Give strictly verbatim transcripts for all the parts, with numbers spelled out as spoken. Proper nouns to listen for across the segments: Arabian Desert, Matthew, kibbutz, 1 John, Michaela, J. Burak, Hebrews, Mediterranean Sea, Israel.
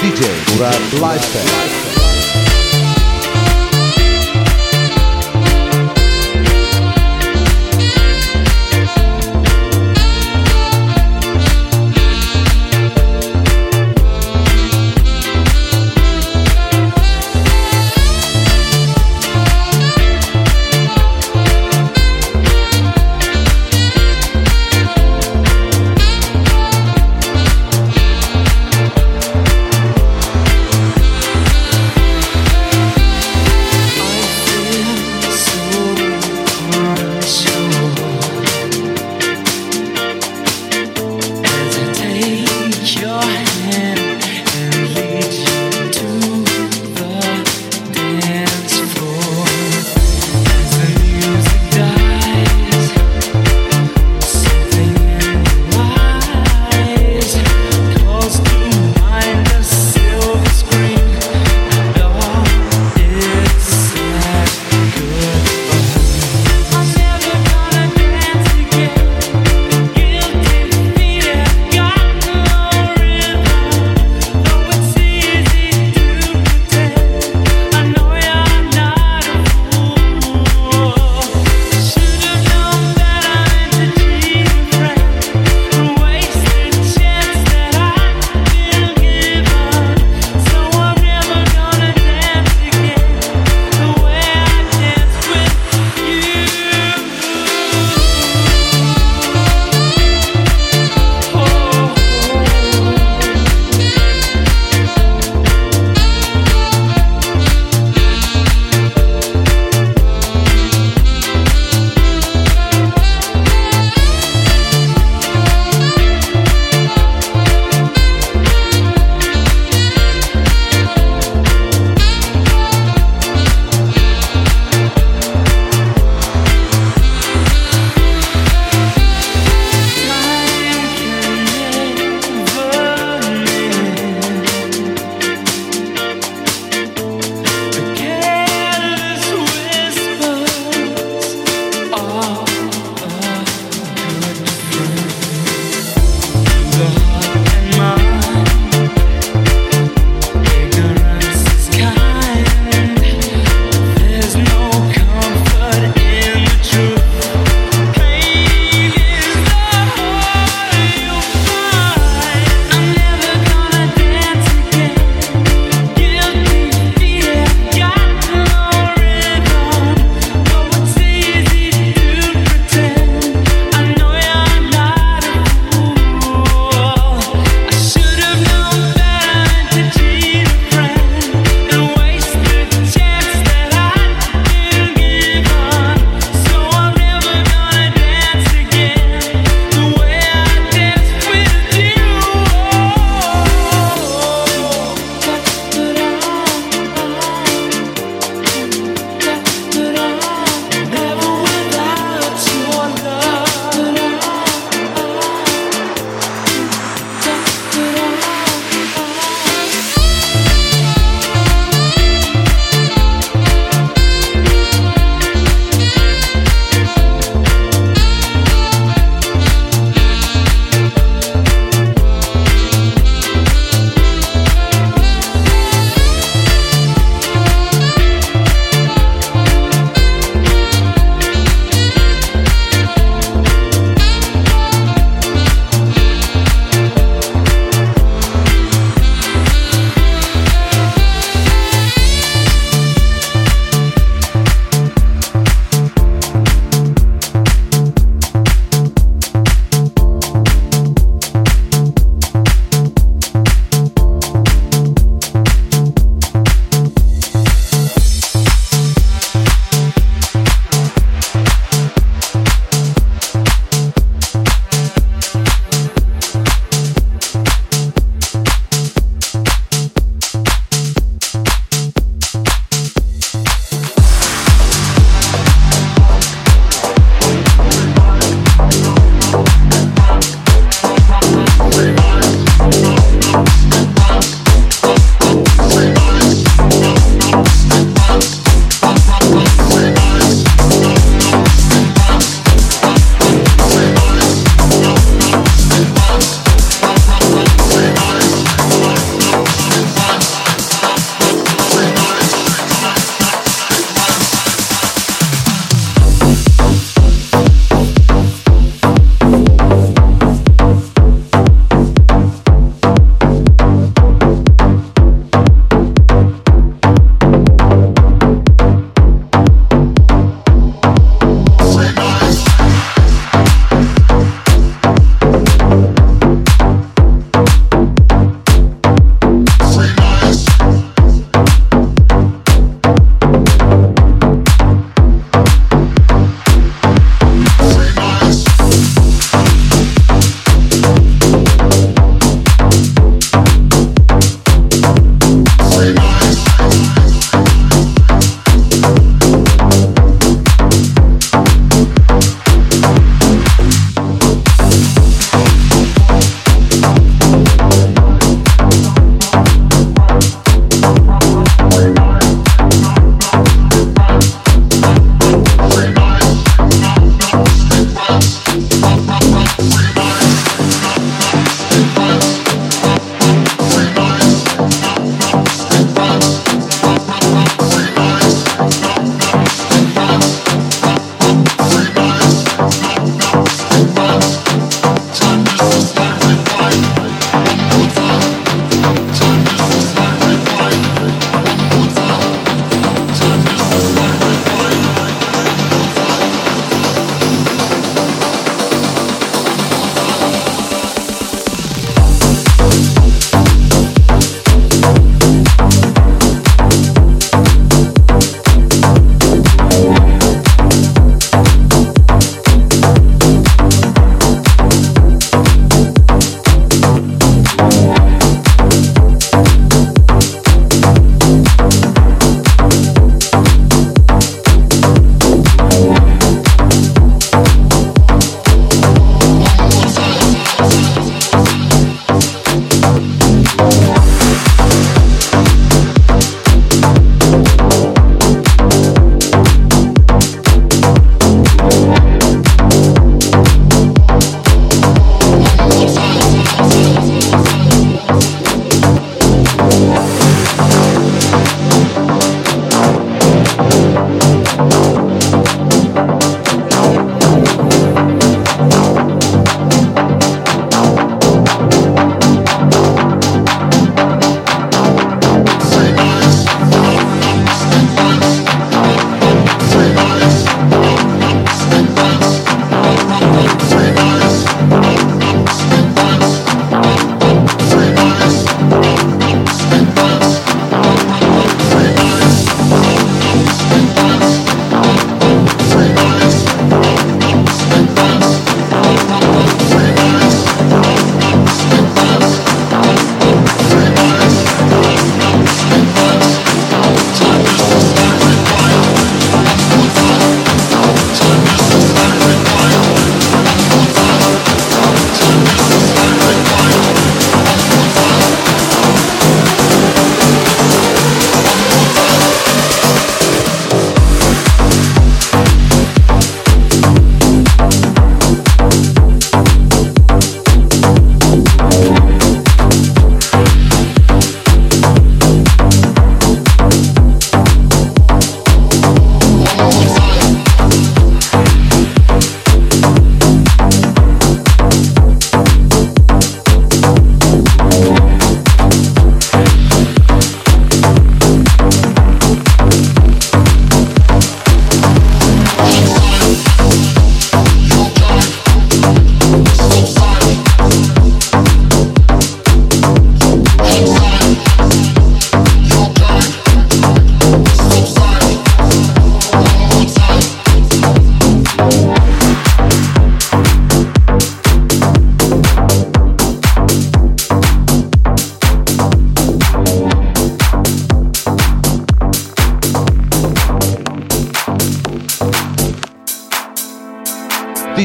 D J Burak Lifestyle.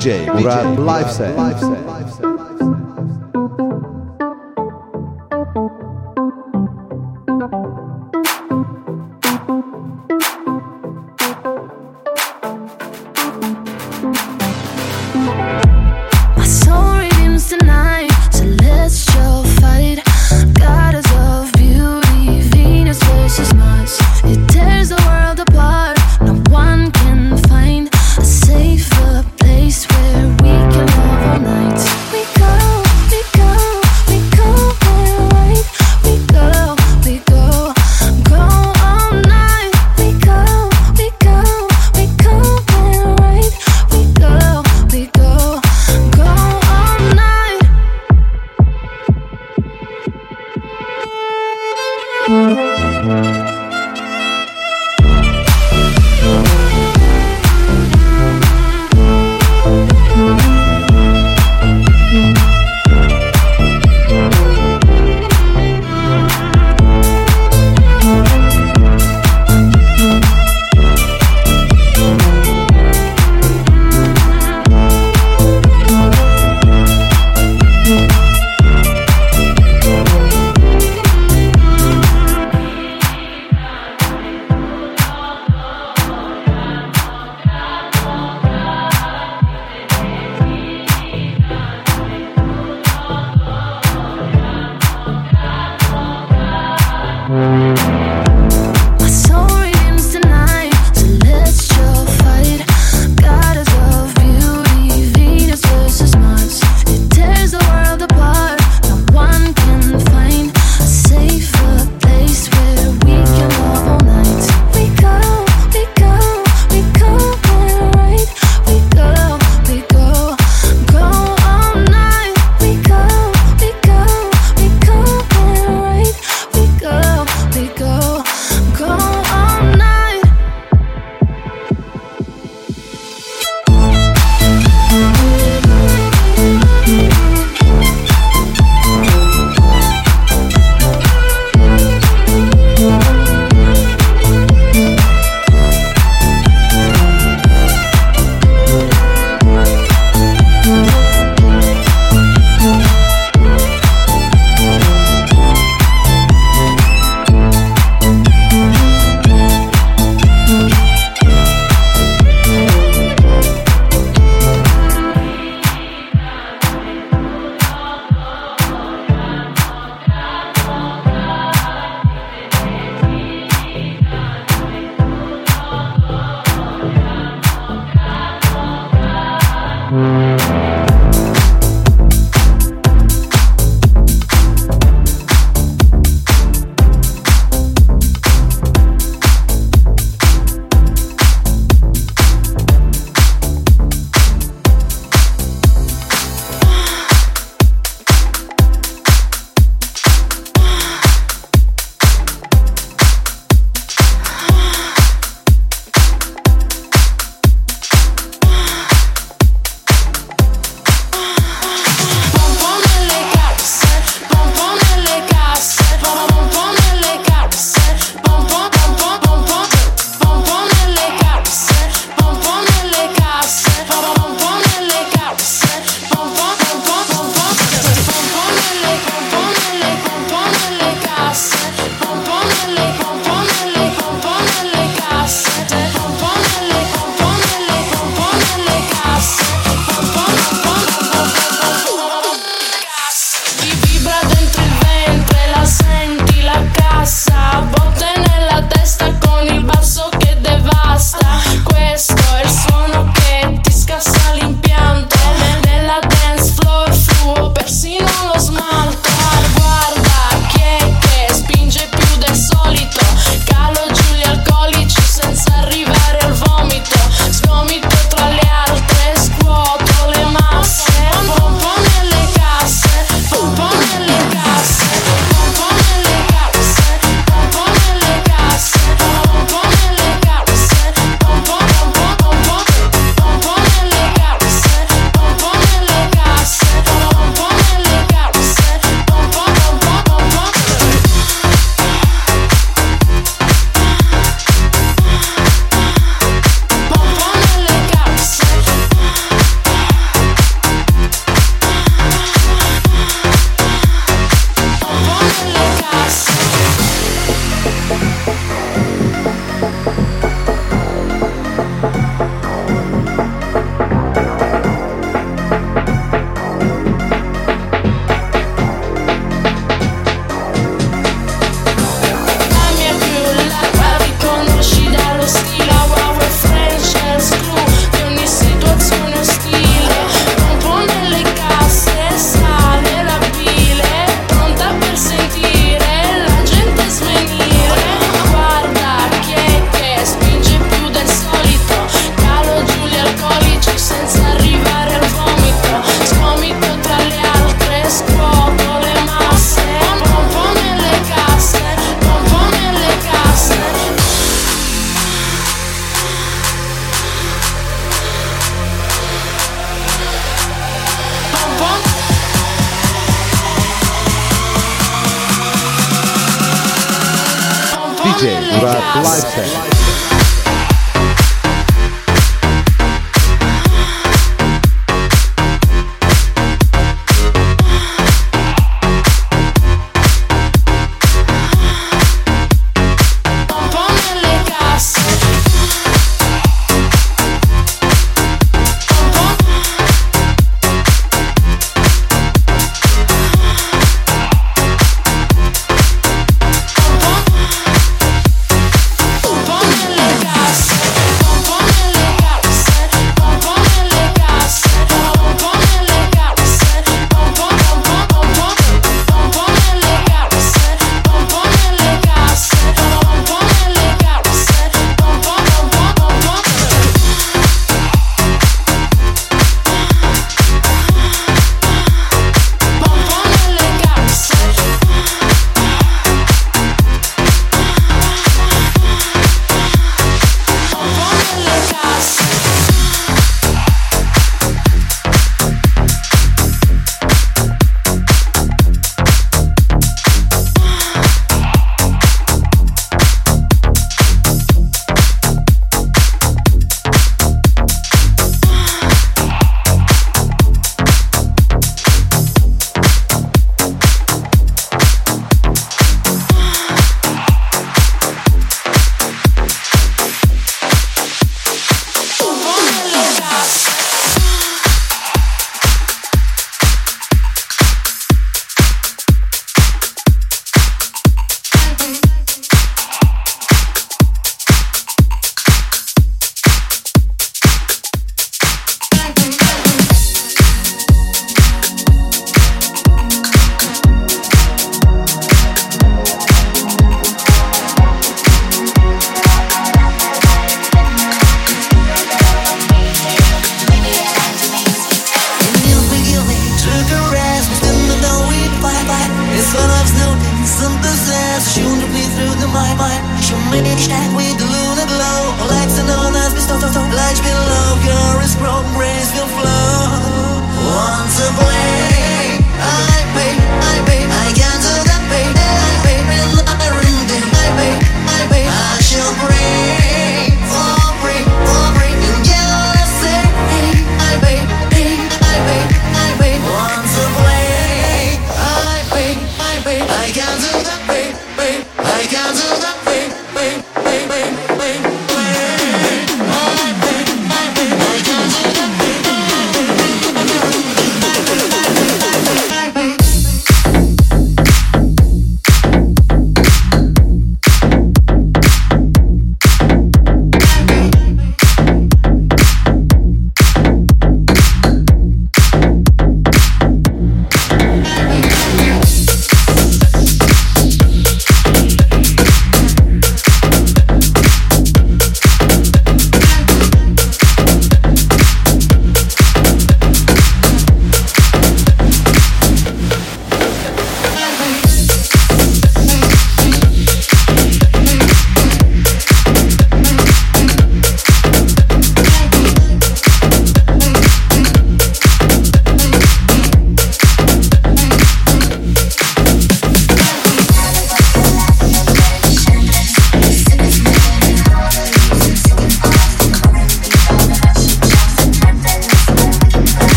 D J Burak Liveset. D J Burak Lifestyle.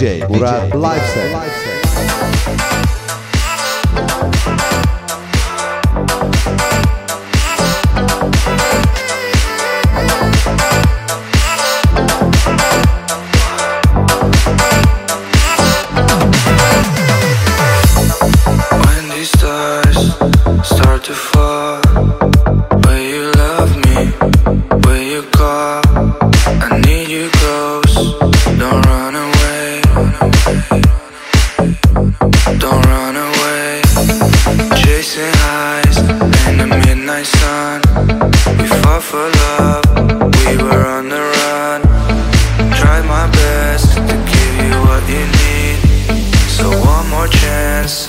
D J Burak Live Set. When these stars start to fall, will you love me? Will you call? I need you close. Don't run away. Don't run away. Chasing highs in the midnight sun. We fought for love, we were on the run. Tried my best to give you what you need, so one more chance.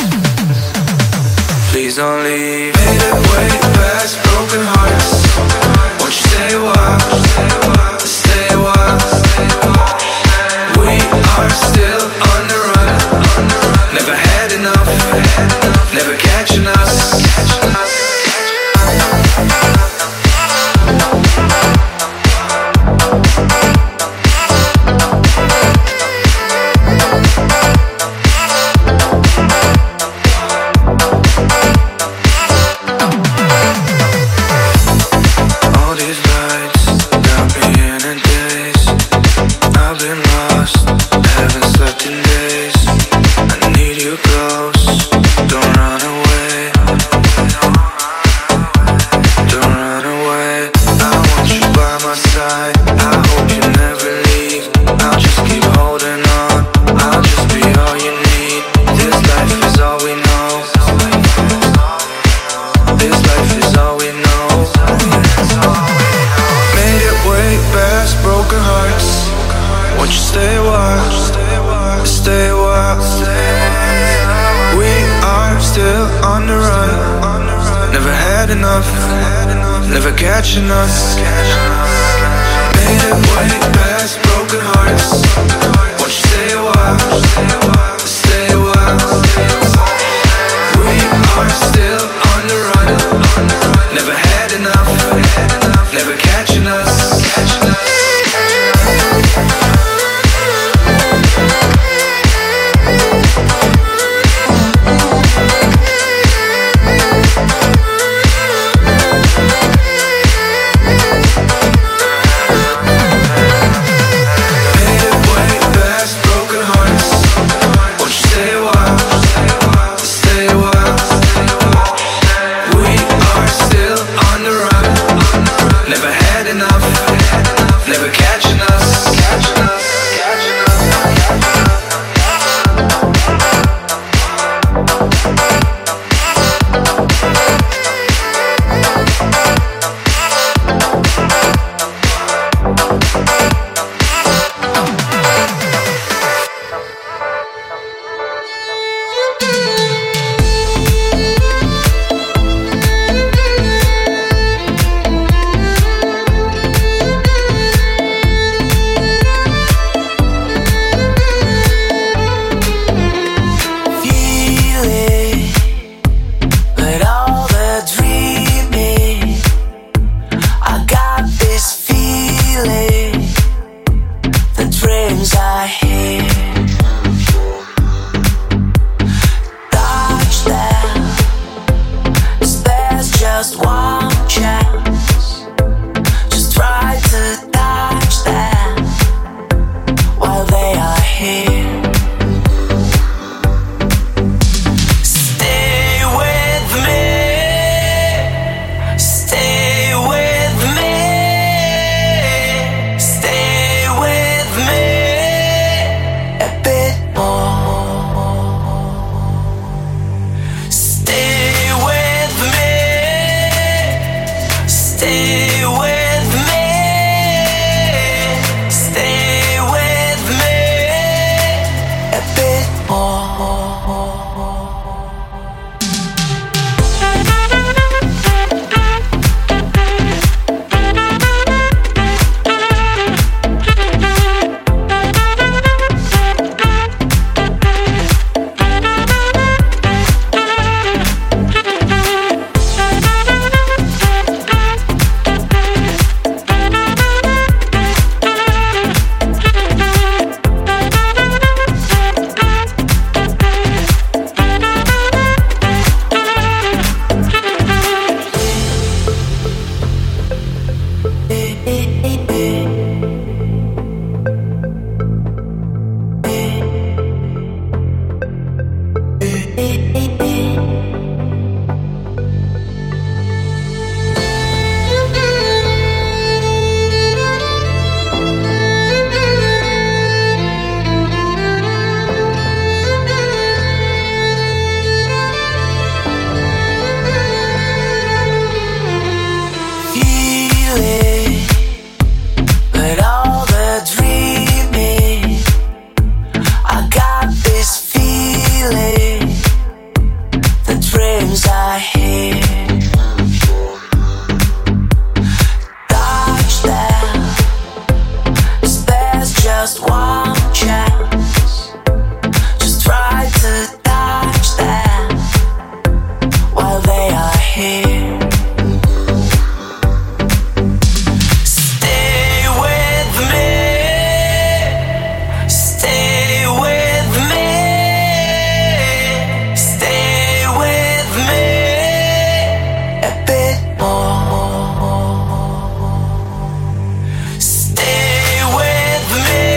Please don't leave. Made it way past broken hearts. Won't you stay a while? Stay a while. We are still. Never catching us. All these lights got me in a daze. I've been lost, haven't slept in days. I need you close. Don't run away, don't run away. I want you by my side, I hope you never leave. I'll just keep holding on, I'll just be all you need. This life is all we know. This life is all we know. Made it way past broken hearts. Won't you stay a while? Stay a while. We are still on the run. Never had enough. Never catching us. Made it way past broken hearts. Won't you stay a while? Stay a while. We are still on the run. Never had enough. Never catching us. Never catching us, catching us, catching us. Stay with me.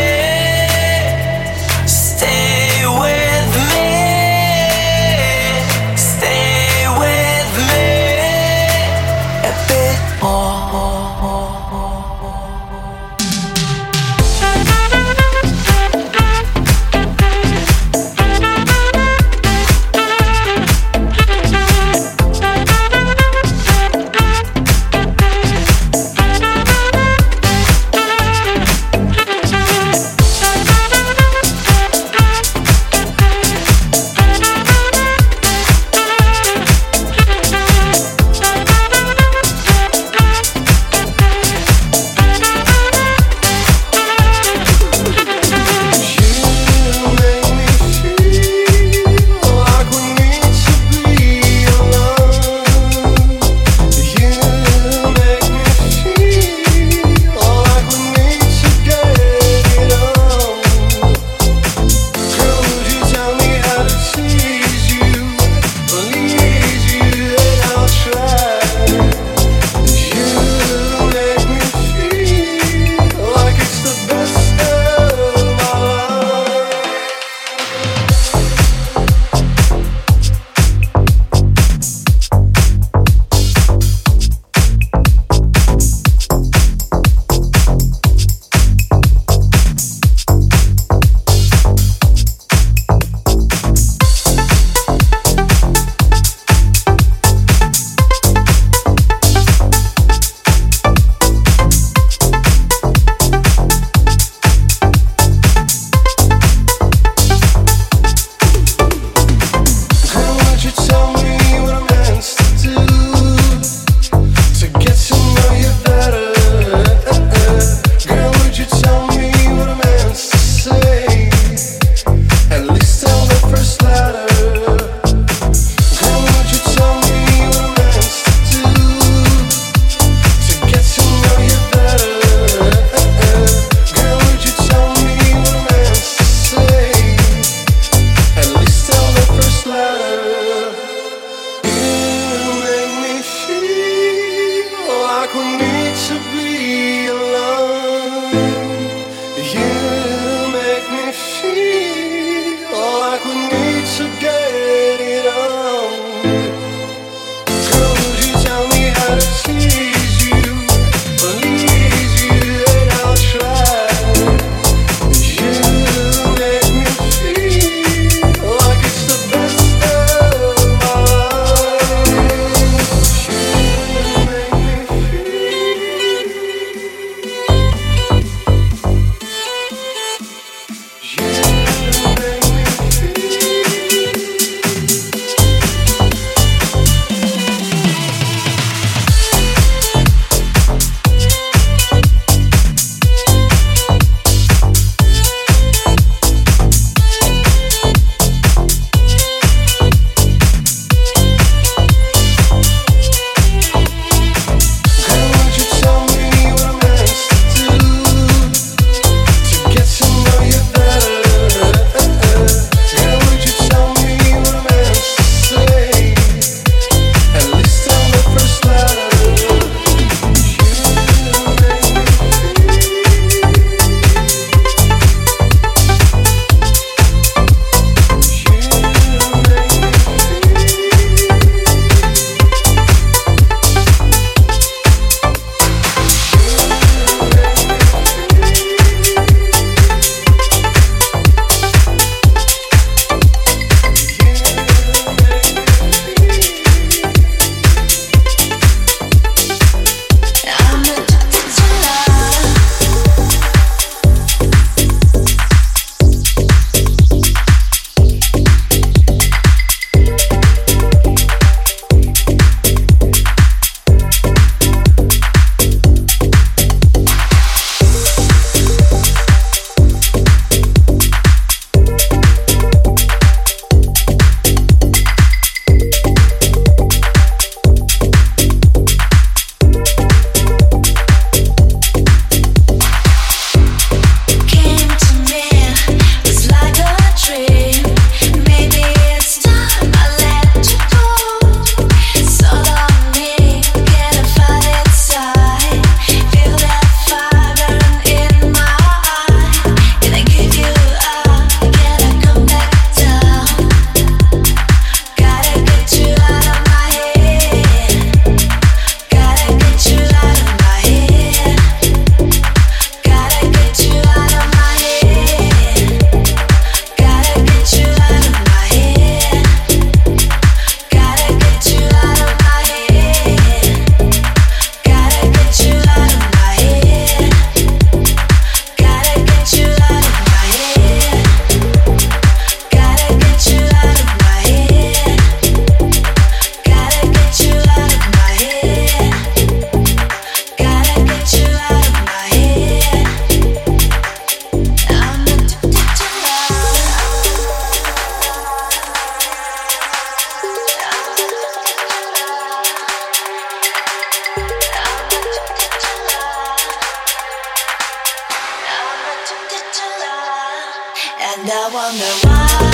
And I wonder why.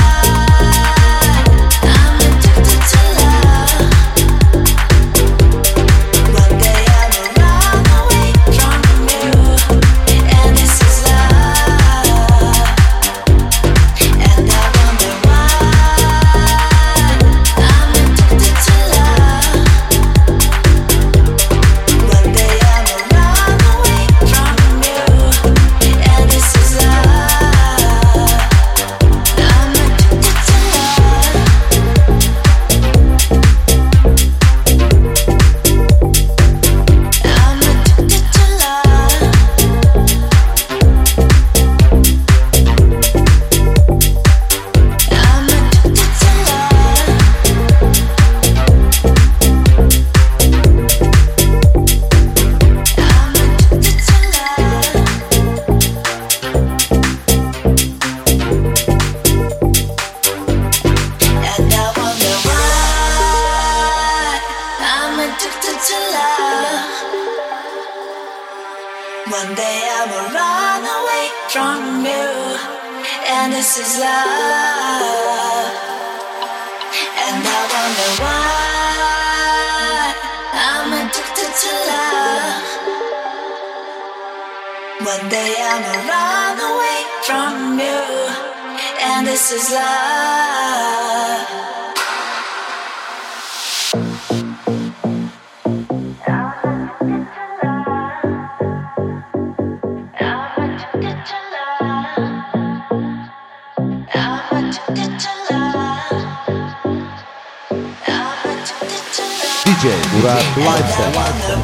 One day I will run away from you, and this is love. And I wonder why I'm addicted to love. One day I will run away from you, and this is love. D J Burak Lifestyle.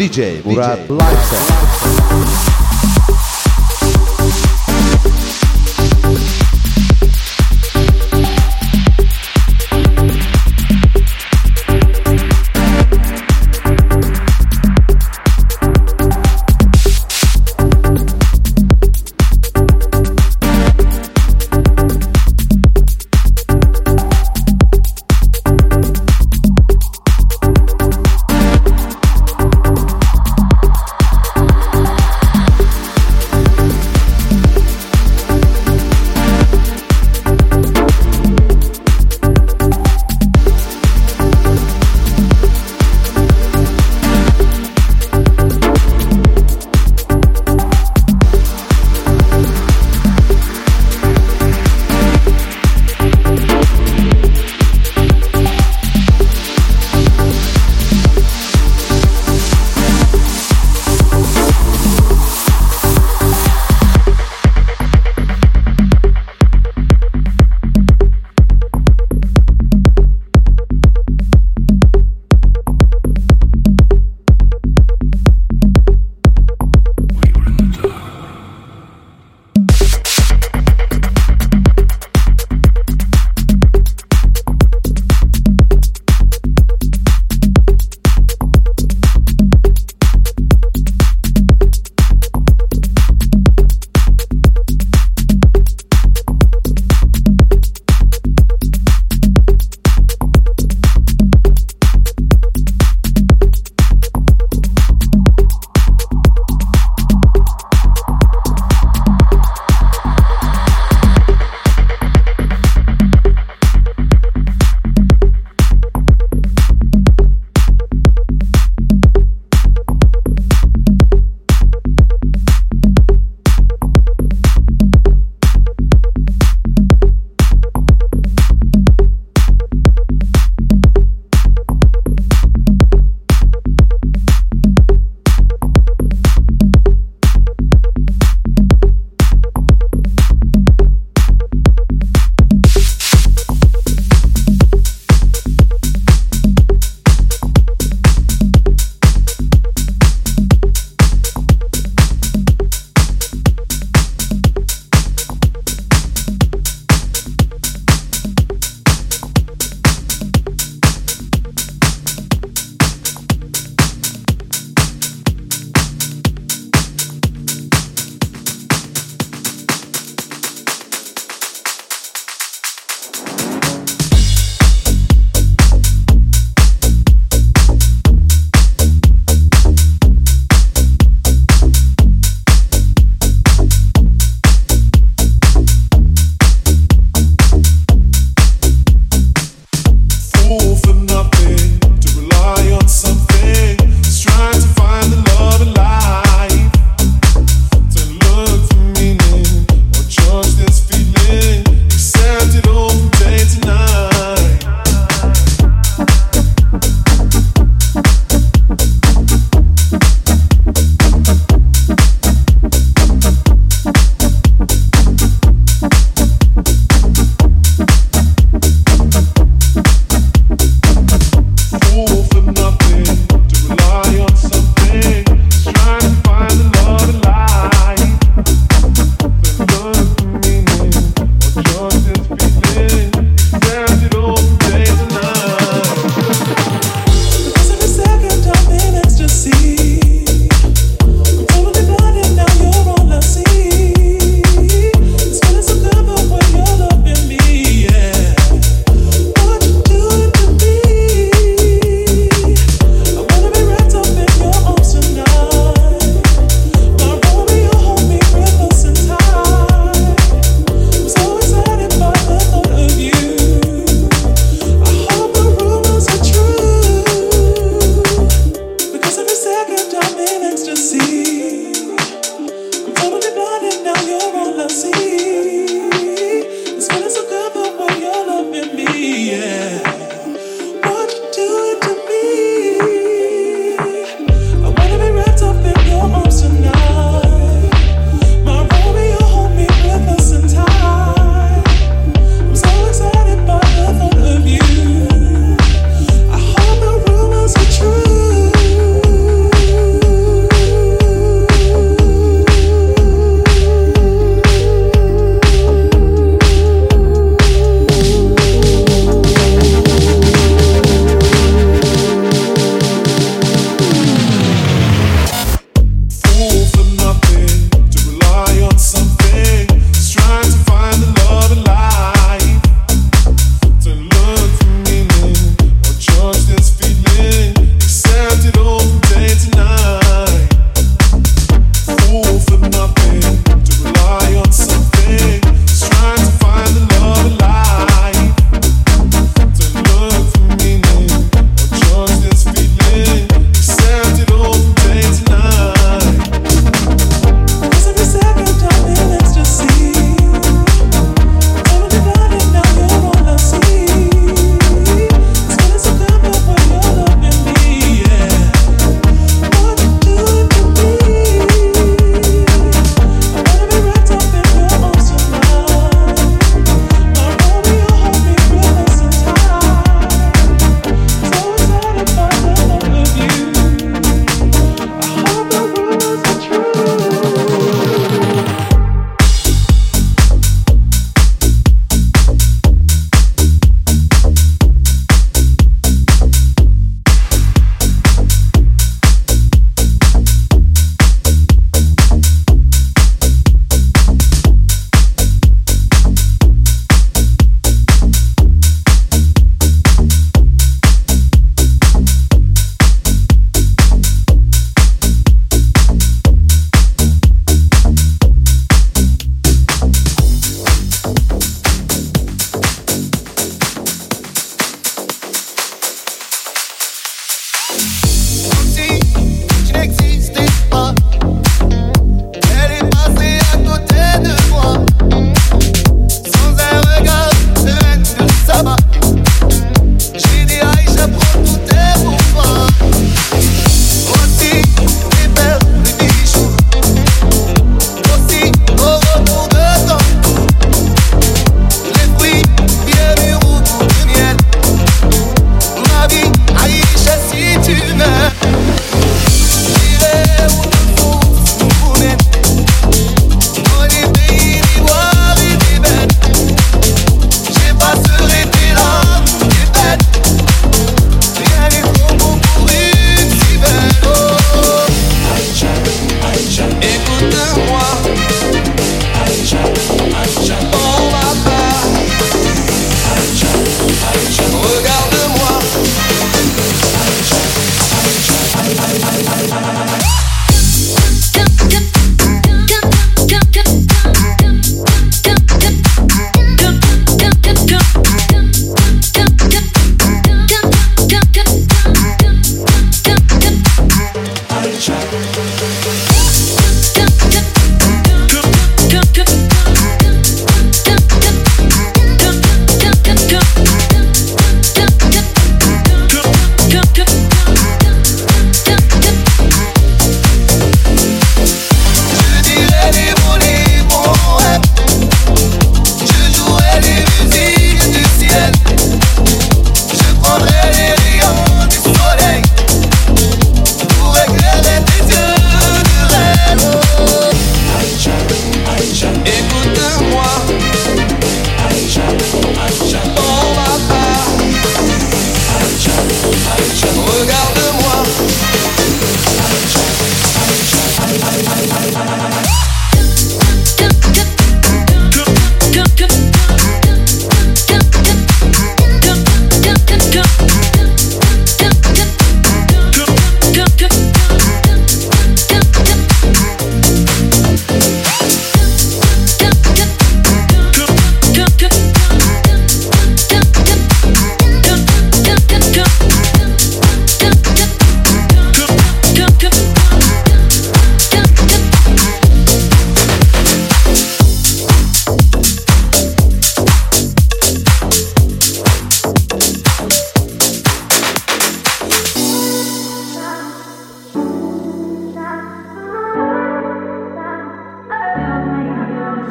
D J Burak Lifestyle.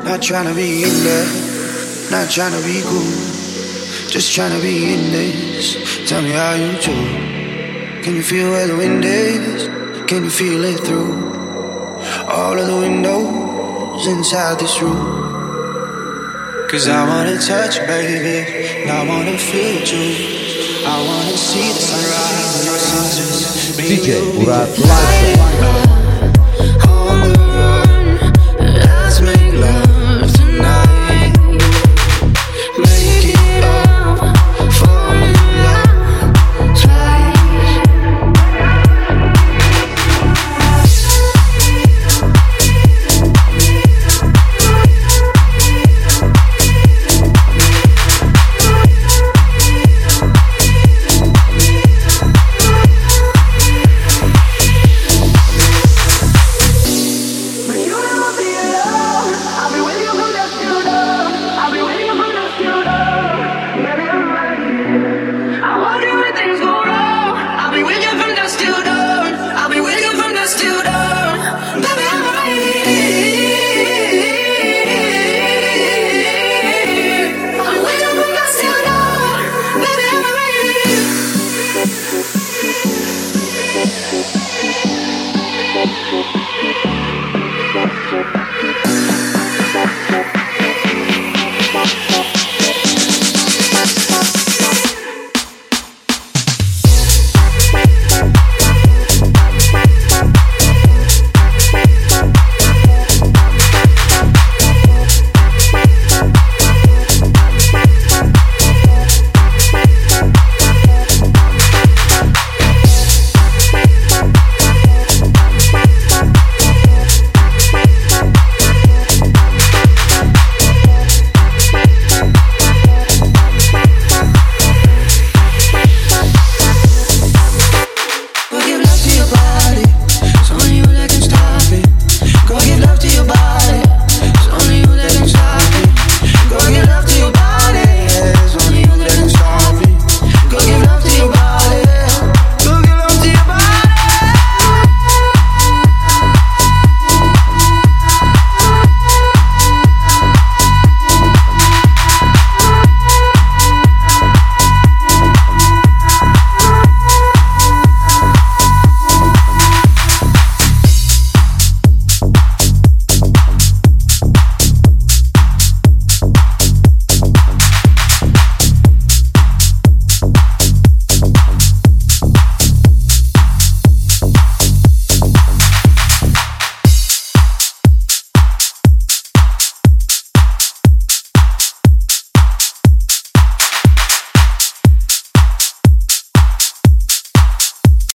Not tryna be in there, not tryna be cool, just tryna be in this. Tell me how you do. Can you feel where the wind is? Can you feel it through all of the windows inside this room? Cause I wanna touch you, baby, and I wanna feel you. I wanna see the sunrise and the sunset. D J Burak.